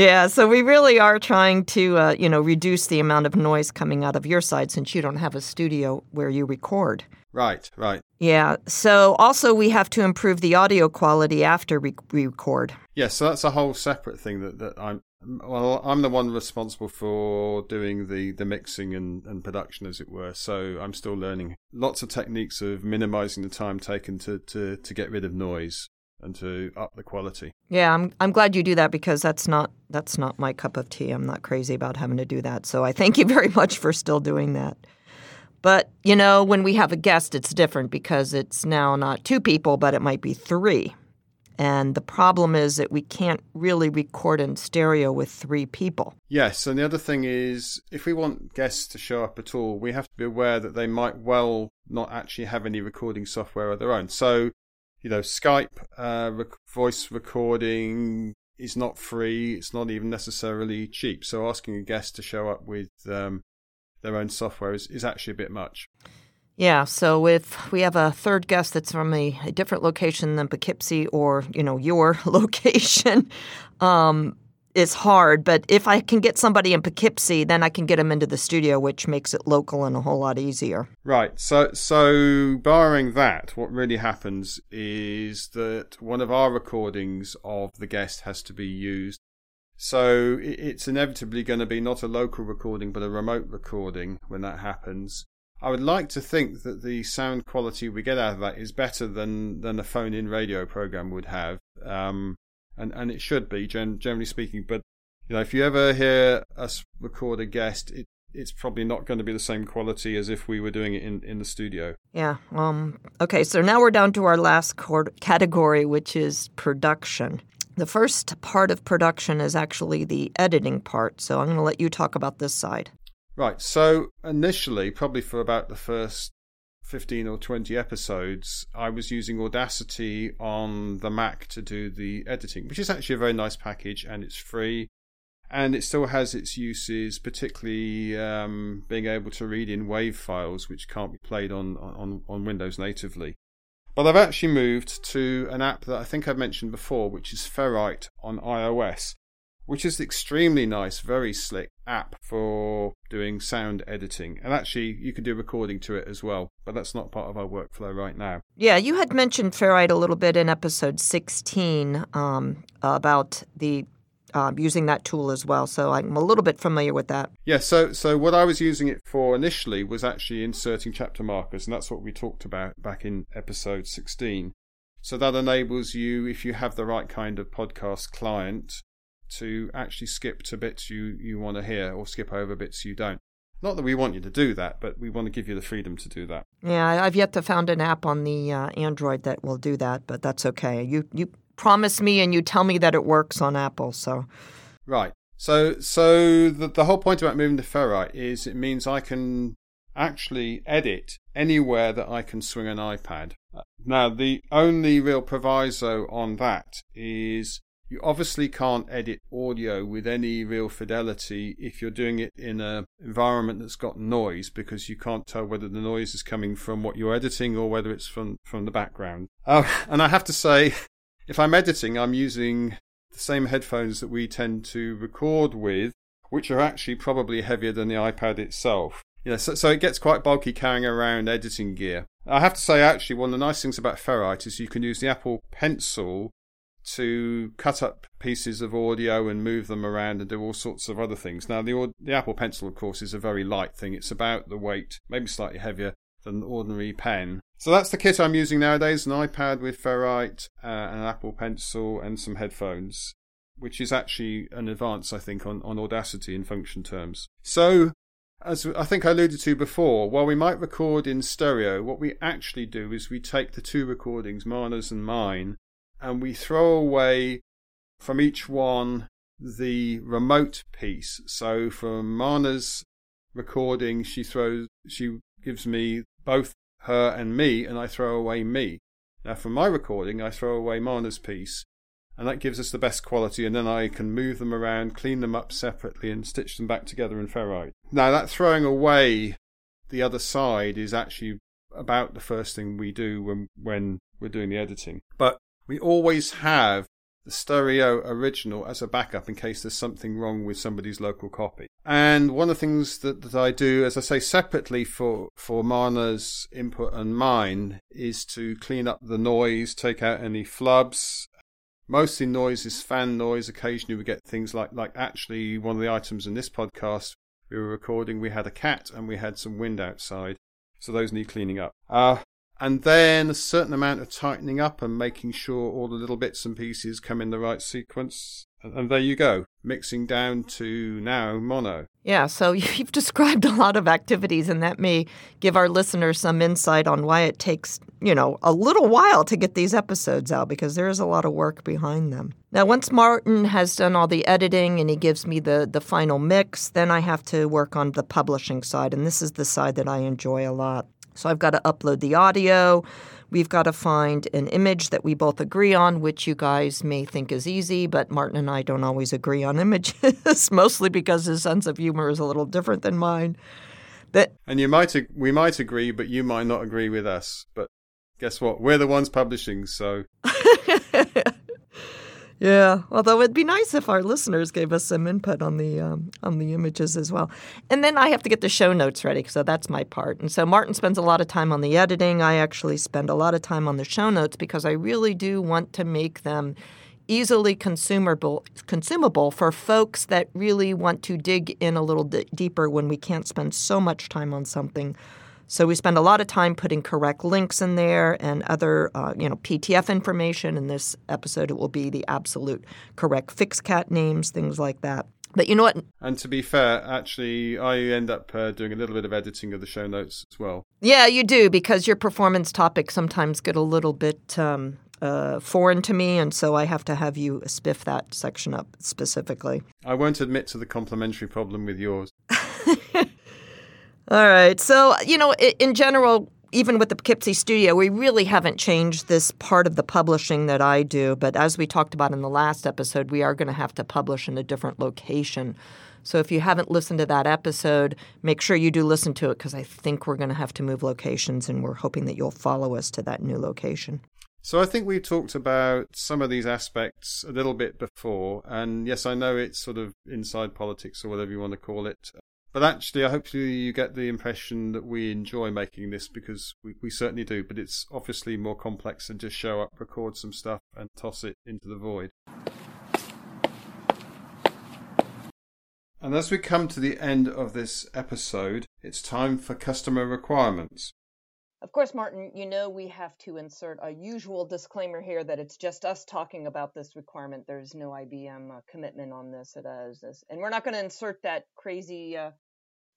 Yeah, so we really are trying to, uh, you know, reduce the amount of noise coming out of your side since you don't have a studio where you record. Right, right. Yeah, so also we have to improve the audio quality after we record. Yeah, so that's a whole separate thing that, that I'm, well, I'm the one responsible for doing the, the mixing and, and production, as it were, so I'm still learning lots of techniques of minimizing the time taken to, to, to get rid of noise and to up the quality. Yeah, I'm I'm glad you do that because that's not that's not my cup of tea. I'm not crazy about having to do that. So I thank you very much for still doing that. But, you know, when we have a guest, it's different because it's now not two people, but it might be three. And the problem is that we can't really record in stereo with three people. Yes, and the other thing is, if we want guests to show up at all, we have to be aware that they might well not actually have any recording software of their own. So, you know, Skype uh, rec- voice recording is not free. It's not even necessarily cheap. So asking a guest to show up with um, their own software is, is actually a bit much. Yeah, so if we have a third guest that's from a, a different location than Poughkeepsie or, you know, your location, um, it's hard. But if I can get somebody in Poughkeepsie, then I can get them into the studio, which makes it local and a whole lot easier. Right. So, so barring that, what really happens is that one of our recordings of the guest has to be used. So it's inevitably going to be not a local recording, but a remote recording when that happens. I would like to think that the sound quality we get out of that is better than, than a phone-in radio program would have, um, and, and it should be, gen- generally speaking. But you know, if you ever hear us record a guest, it, it's probably not going to be the same quality as if we were doing it in, in the studio. Yeah. Um, okay, so now we're down to our last cord- category, which is production. The first part of production is actually the editing part, so I'm going to let you talk about this side. Right, so initially, probably for about the first fifteen or twenty episodes, I was using Audacity on the Mac to do the editing, which is actually a very nice package, and it's free, and it still has its uses, particularly um, being able to read in WAV files, which can't be played on, on, on Windows natively. But I've actually moved to an app that I think I've mentioned before, which is Ferrite on iOS, which is an extremely nice, very slick app for doing sound editing. And actually, you can do recording to it as well, but that's not part of our workflow right now. Yeah, you had mentioned Ferrite a little bit in episode sixteen um, about the uh, using that tool as well, so I'm a little bit familiar with that. Yeah, so so what I was using it for initially was actually inserting chapter markers, and that's what we talked about back in episode sixteen. So that enables you, if you have the right kind of podcast client, to actually skip to bits you, you want to hear or skip over bits you don't. Not that we want you to do that, but we want to give you the freedom to do that. Yeah, I've yet to found an app on the uh, Android that will do that, but that's okay. You you promise me and you tell me that it works on Apple, so... Right. So so the, the whole point about moving to Ferrite is it means I can actually edit anywhere that I can swing an iPad. Now, the only real proviso on that is... you obviously can't edit audio with any real fidelity if you're doing it in an environment that's got noise, because you can't tell whether the noise is coming from what you're editing or whether it's from, from the background. Uh, and I have to say, if I'm editing, I'm using the same headphones that we tend to record with, which are actually probably heavier than the iPad itself. Yeah, so, so it gets quite bulky carrying around editing gear. I have to say, actually, one of the nice things about Ferrite is you can use the Apple Pencil to cut up pieces of audio and move them around and do all sorts of other things. Now, the, the Apple Pencil, of course, is a very light thing. It's about the weight, maybe slightly heavier than an ordinary pen. So that's the kit I'm using nowadays, an iPad with Ferrite, uh, an Apple Pencil, and some headphones, which is actually an advance, I think, on, on Audacity in function terms. So, as I think I alluded to before, while we might record in stereo, what we actually do is we take the two recordings, Marna's and mine, and we throw away from each one the remote piece. So from Marna's recording, she throws, she gives me both her and me, and I throw away me. Now from my recording, I throw away Marna's piece, and that gives us the best quality, and then I can move them around, clean them up separately, and stitch them back together in Ferrite. Now that throwing away the other side is actually about the first thing we do when, when we're doing the editing. But we always have the stereo original as a backup in case there's something wrong with somebody's local copy. And one of the things that, that I do, as I say, separately for, for Marna's input and mine, is to clean up the noise, take out any flubs. Mostly noise is fan noise. Occasionally we get things like, like actually one of the items in this podcast we were recording, we had a cat and we had some wind outside. So those need cleaning up. Uh, and then a certain amount of tightening up and making sure all the little bits and pieces come in the right sequence. And, and there you go, mixing down to now mono. Yeah, so you've described a lot of activities, and that may give our listeners some insight on why it takes, you know, a little while to get these episodes out, because there is a lot of work behind them. Now, once Martin has done all the editing and he gives me the, the final mix, then I have to work on the publishing side, and this is the side that I enjoy a lot. So I've got to upload the audio. We've got to find an image that we both agree on, which you guys may think is easy, but Martin and I don't always agree on images, mostly because his sense of humor is a little different than mine. But, and you might we might agree, but you might not agree with us. But guess what? We're the ones publishing, so... Yeah, although it'd be nice if our listeners gave us some input on the um, on the images as well. And then I have to get the show notes ready, so that's my part. And so Martin spends a lot of time on the editing. I actually spend a lot of time on the show notes because I really do want to make them easily consumable consumable for folks that really want to dig in a little d- deeper when we can't spend so much time on something. So we spend a lot of time putting correct links in there and other, uh, you know, P T F information. In this episode, it will be the absolute correct FixCat names, things like that. But you know what? And to be fair, actually, I end up uh, doing a little bit of editing of the show notes as well. Yeah, you do, because your performance topics sometimes get a little bit um, uh, foreign to me, and so I have to have you spiff that section up specifically. I won't admit to the complementary problem with yours. All right. So, you know, in general, even with the Poughkeepsie studio, we really haven't changed this part of the publishing that I do. But as we talked about in the last episode, we are going to have to publish in a different location. So if you haven't listened to that episode, make sure you do listen to it, because I think we're going to have to move locations, and we're hoping that you'll follow us to that new location. So I think we talked about some of these aspects a little bit before. And yes, I know it's sort of inside politics or whatever you want to call it. But actually, I hope you get the impression that we enjoy making this, because we, we certainly do. But it's obviously more complex than just show up, record some stuff, and toss it into the void. And as we come to the end of this episode, it's time for customer requirements. Of course, Martin, you know we have to insert our usual disclaimer here that it's just us talking about this requirement. There's no I B M uh, commitment on this. It is this, and we're not going to insert that crazy uh,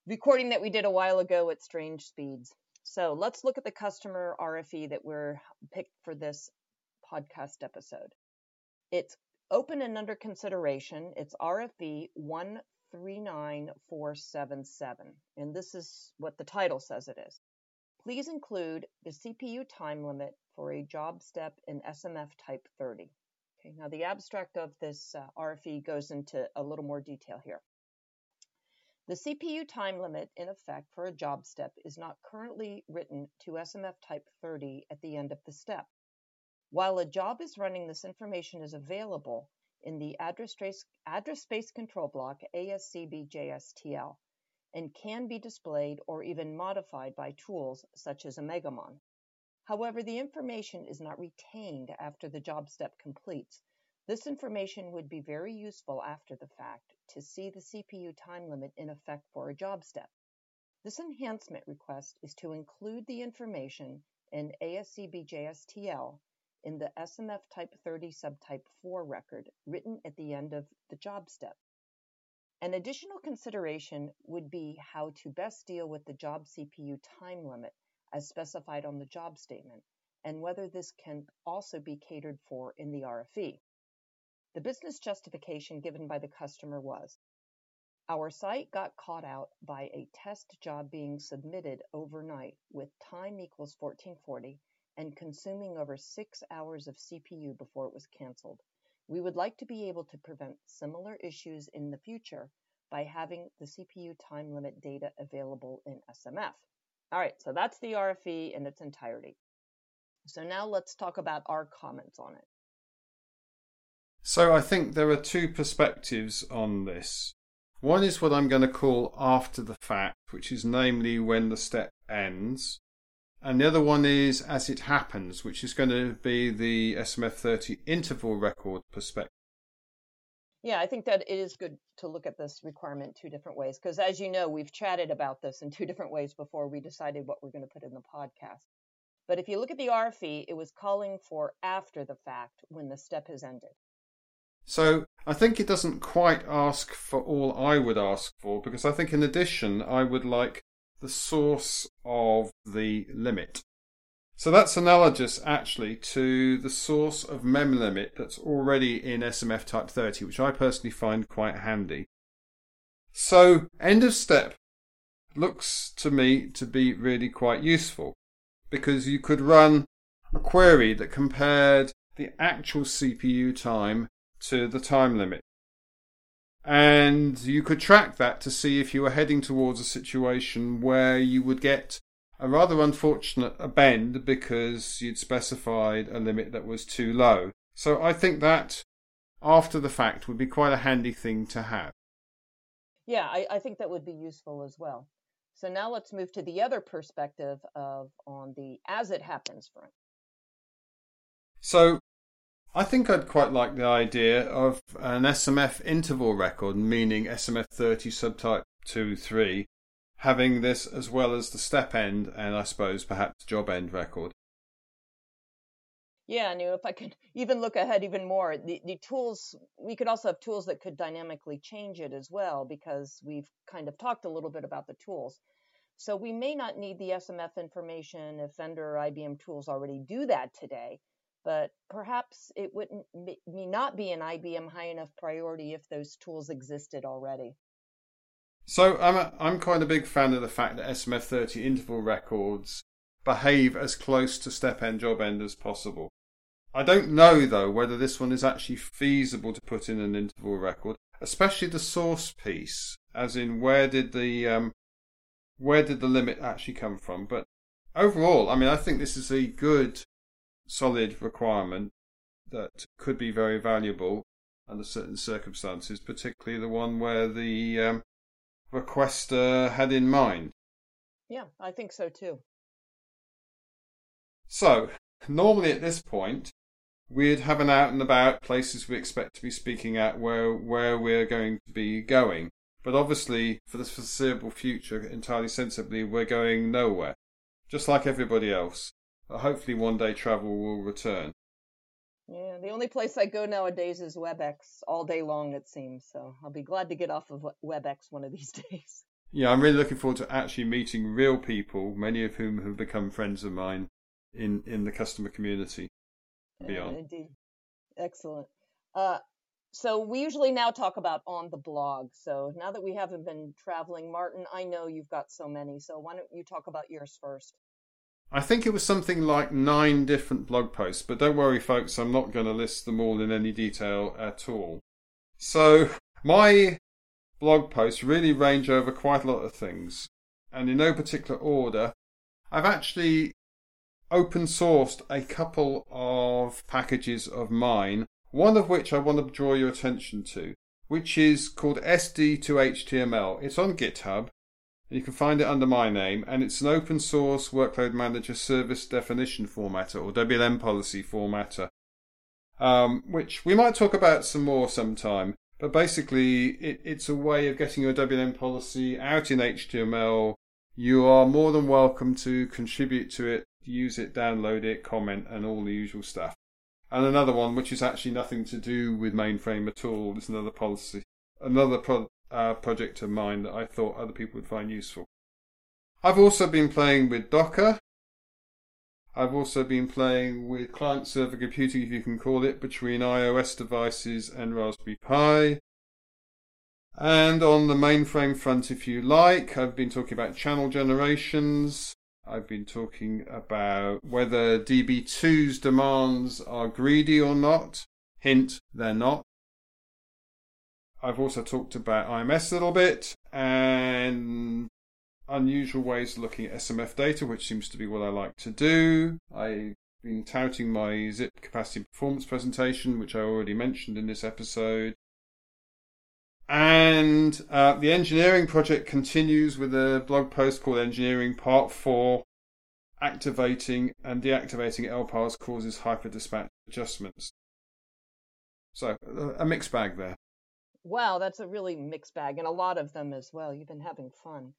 recording that we did a while ago at strange speeds. So let's look at the customer R F E that we're picked for this podcast episode. It's open and under consideration. It's R F E one three nine four seven seven, and this is what the title says it is. Please include the C P U time limit for a job step in S M F type thirty. Okay, now the abstract of this uh, R F E goes into a little more detail here. The C P U time limit in effect for a job step is not currently written to S M F type thirty at the end of the step. While a job is running, this information is available in the address space, address space control block A S C B J S T L. And can be displayed or even modified by tools such as Omegamon. However, the information is not retained after the job step completes. This information would be very useful after the fact to see the C P U time limit in effect for a job step. This enhancement request is to include the information in A S C B J S T L in the S M F Type thirty Subtype four record written at the end of the job step. An additional consideration would be how to best deal with the job C P U time limit as specified on the job statement, and whether this can also be catered for in the R F E. The business justification given by the customer was, our site got caught out by a test job being submitted overnight with time equals fourteen forty and consuming over six hours of C P U before it was canceled. We would like to be able to prevent similar issues in the future by having the C P U time limit data available in S M F. All right, so that's the R F E in its entirety. So now let's talk about our comments on it. So I think there are two perspectives on this. One is what I'm going to call after the fact, which is namely when the step ends. And the other one is as it happens, which is going to be the S M F thirty interval record perspective. Yeah, I think that it is good to look at this requirement two different ways, because as you know, we've chatted about this in two different ways before we decided what we're going to put in the podcast. But if you look at the R F E, it was calling for after the fact when the step has ended. So I think it doesn't quite ask for all I would ask for, because I think in addition, I would like the source of the limit. So that's analogous actually to the source of mem limit that's already in S M F type thirty, which I personally find quite handy. So end of step looks to me to be really quite useful, because you could run a query that compared the actual C P U time to the time limit. And you could track that to see if you were heading towards a situation where you would get a rather unfortunate bend because you'd specified a limit that was too low. So I think that after the fact would be quite a handy thing to have. Yeah, I, I think that would be useful as well. So now let's move to the other perspective of on the as it happens front. So I think I'd quite like the idea of an S M F interval record, meaning S M F thirty subtype two three, having this as well as the step end and I suppose perhaps job end record. Yeah, and if I could even look ahead even more, the, the tools, we could also have tools that could dynamically change it as well, because we've kind of talked a little bit about the tools. So we may not need the S M F information if vendor or I B M tools already do that today, but perhaps it wouldn't be, may not be an I B M high enough priority if those tools existed already. So I'm a, I'm quite a big fan of the fact that S M F thirty interval records behave as close to step end, job end as possible. I don't know, though, whether this one is actually feasible to put in an interval record, especially the source piece, as in where did the um, where did the limit actually come from. But overall, I mean, I think this is a good, solid requirement that could be very valuable under certain circumstances, particularly the one where the um, requester had in mind. Yeah, I think so too. So, normally at this point, we'd have an out and about places we expect to be speaking at where, where we're going to be going. But obviously, for the foreseeable future, entirely sensibly, we're going nowhere, just like everybody else. But hopefully one day travel will return. Yeah, the only place I go nowadays is WebEx all day long, it seems. So I'll be glad to get off of WebEx one of these days. Yeah, I'm really looking forward to actually meeting real people, many of whom have become friends of mine in in the customer community beyond. Indeed. Excellent. Uh, so we usually now talk about on the blog. So now that we haven't been traveling, Martin, I know you've got so many. So why don't you talk about yours first? I think it was something like nine different blog posts, but don't worry, folks, I'm not going to list them all in any detail at all. So my blog posts really range over quite a lot of things, and in no particular order. I've actually open sourced a couple of packages of mine, one of which I want to draw your attention to, which is called S D two H T M L. It's on GitHub, and you can find it under my name, and it's an open source workload manager service definition formatter, or W L M policy formatter, um, which we might talk about some more sometime. But basically, it, it's a way of getting your W L M policy out in H T M L. You are more than welcome to contribute to it, use it, download it, comment, and all the usual stuff. And another one, which is actually nothing to do with mainframe at all, is another policy, another pro- uh, project of mine that I thought other people would find useful. I've also been playing with Docker. I've also been playing with client-server computing, if you can call it, between iOS devices and Raspberry Pi. And on the mainframe front, if you like, I've been talking about channel generations. I've been talking about whether D B two's demands are greedy or not. Hint, they're not. I've also talked about I M S a little bit and unusual ways of looking at S M F data, which seems to be what I like to do. I been touting my Zip Capacity and Performance presentation, which I already mentioned in this episode. And uh, the engineering project continues with a blog post called Engineering Part four, Activating and Deactivating L P A Rs Causes Hyper-Dispatch Adjustments. So, a mixed bag there. Wow, that's a really mixed bag, and a lot of them as well. You've been having fun.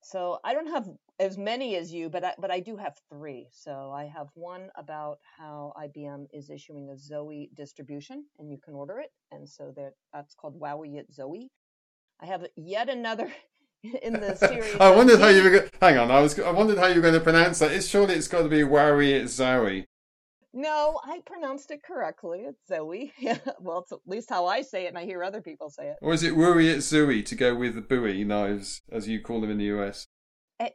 So I don't have as many as you, but I, but I do have three. So I have one about how I B M is issuing a Zoe distribution, and you can order it. And so that that's called Wowie at Zoe. I have yet another in the series. I wondered how you were going. Hang on, I was. I wondered how you were going to pronounce that. It's surely it's got to be Wowie at Zoe. No, I pronounced it correctly. It's Zoe. Well, it's at least how I say it, and I hear other people say it. Or is it Wowie at Zooey to go with the Bowie knives, as you call them in the U S?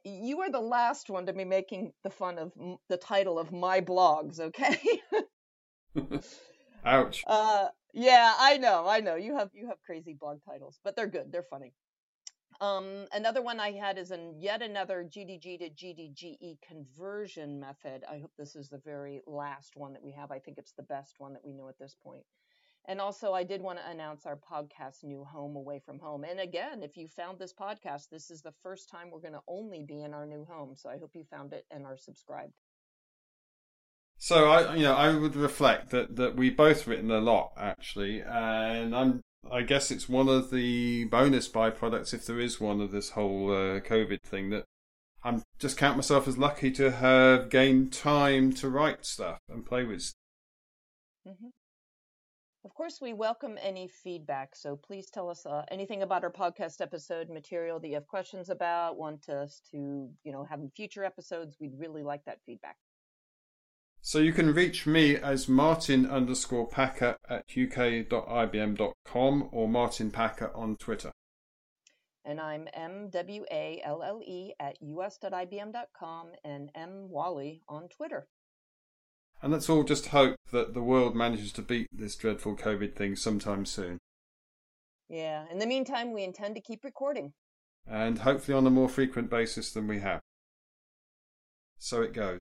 You are the last one to be making the fun of the title of my blogs, okay? Ouch. Uh, yeah, I know, I know. You have you have crazy blog titles, but they're good. They're funny. Um, another one I had is an yet another G D G to G D G E conversion method. I hope this is the very last one that we have. I think it's the best one that we know at this point. And also, I did want to announce our podcast new home, Away From Home. And again, if you found this podcast, this is the first time we're going to only be in our new home. So I hope you found it and are subscribed. So I, you know, I would reflect that that we both written a lot actually, and I'm. I guess it's one of the bonus byproducts, if there is one, of this whole uh, COVID thing, that I just count myself as lucky to have gained time to write stuff and play with stuff. Mm-hmm. Of course, we welcome any feedback, so please tell us uh, anything about our podcast episode material that you have questions about, want us to, you know, have in future episodes. We'd really like that feedback. So you can reach me as Martin underscore Packer at u k dot i b m dot com or Martin Packer on Twitter. And I'm M W A L L E at u s dot i b m dot com and M Wally on Twitter. And let's all just hope that the world manages to beat this dreadful COVID thing sometime soon. Yeah, in the meantime, we intend to keep recording. And hopefully on a more frequent basis than we have. So it goes.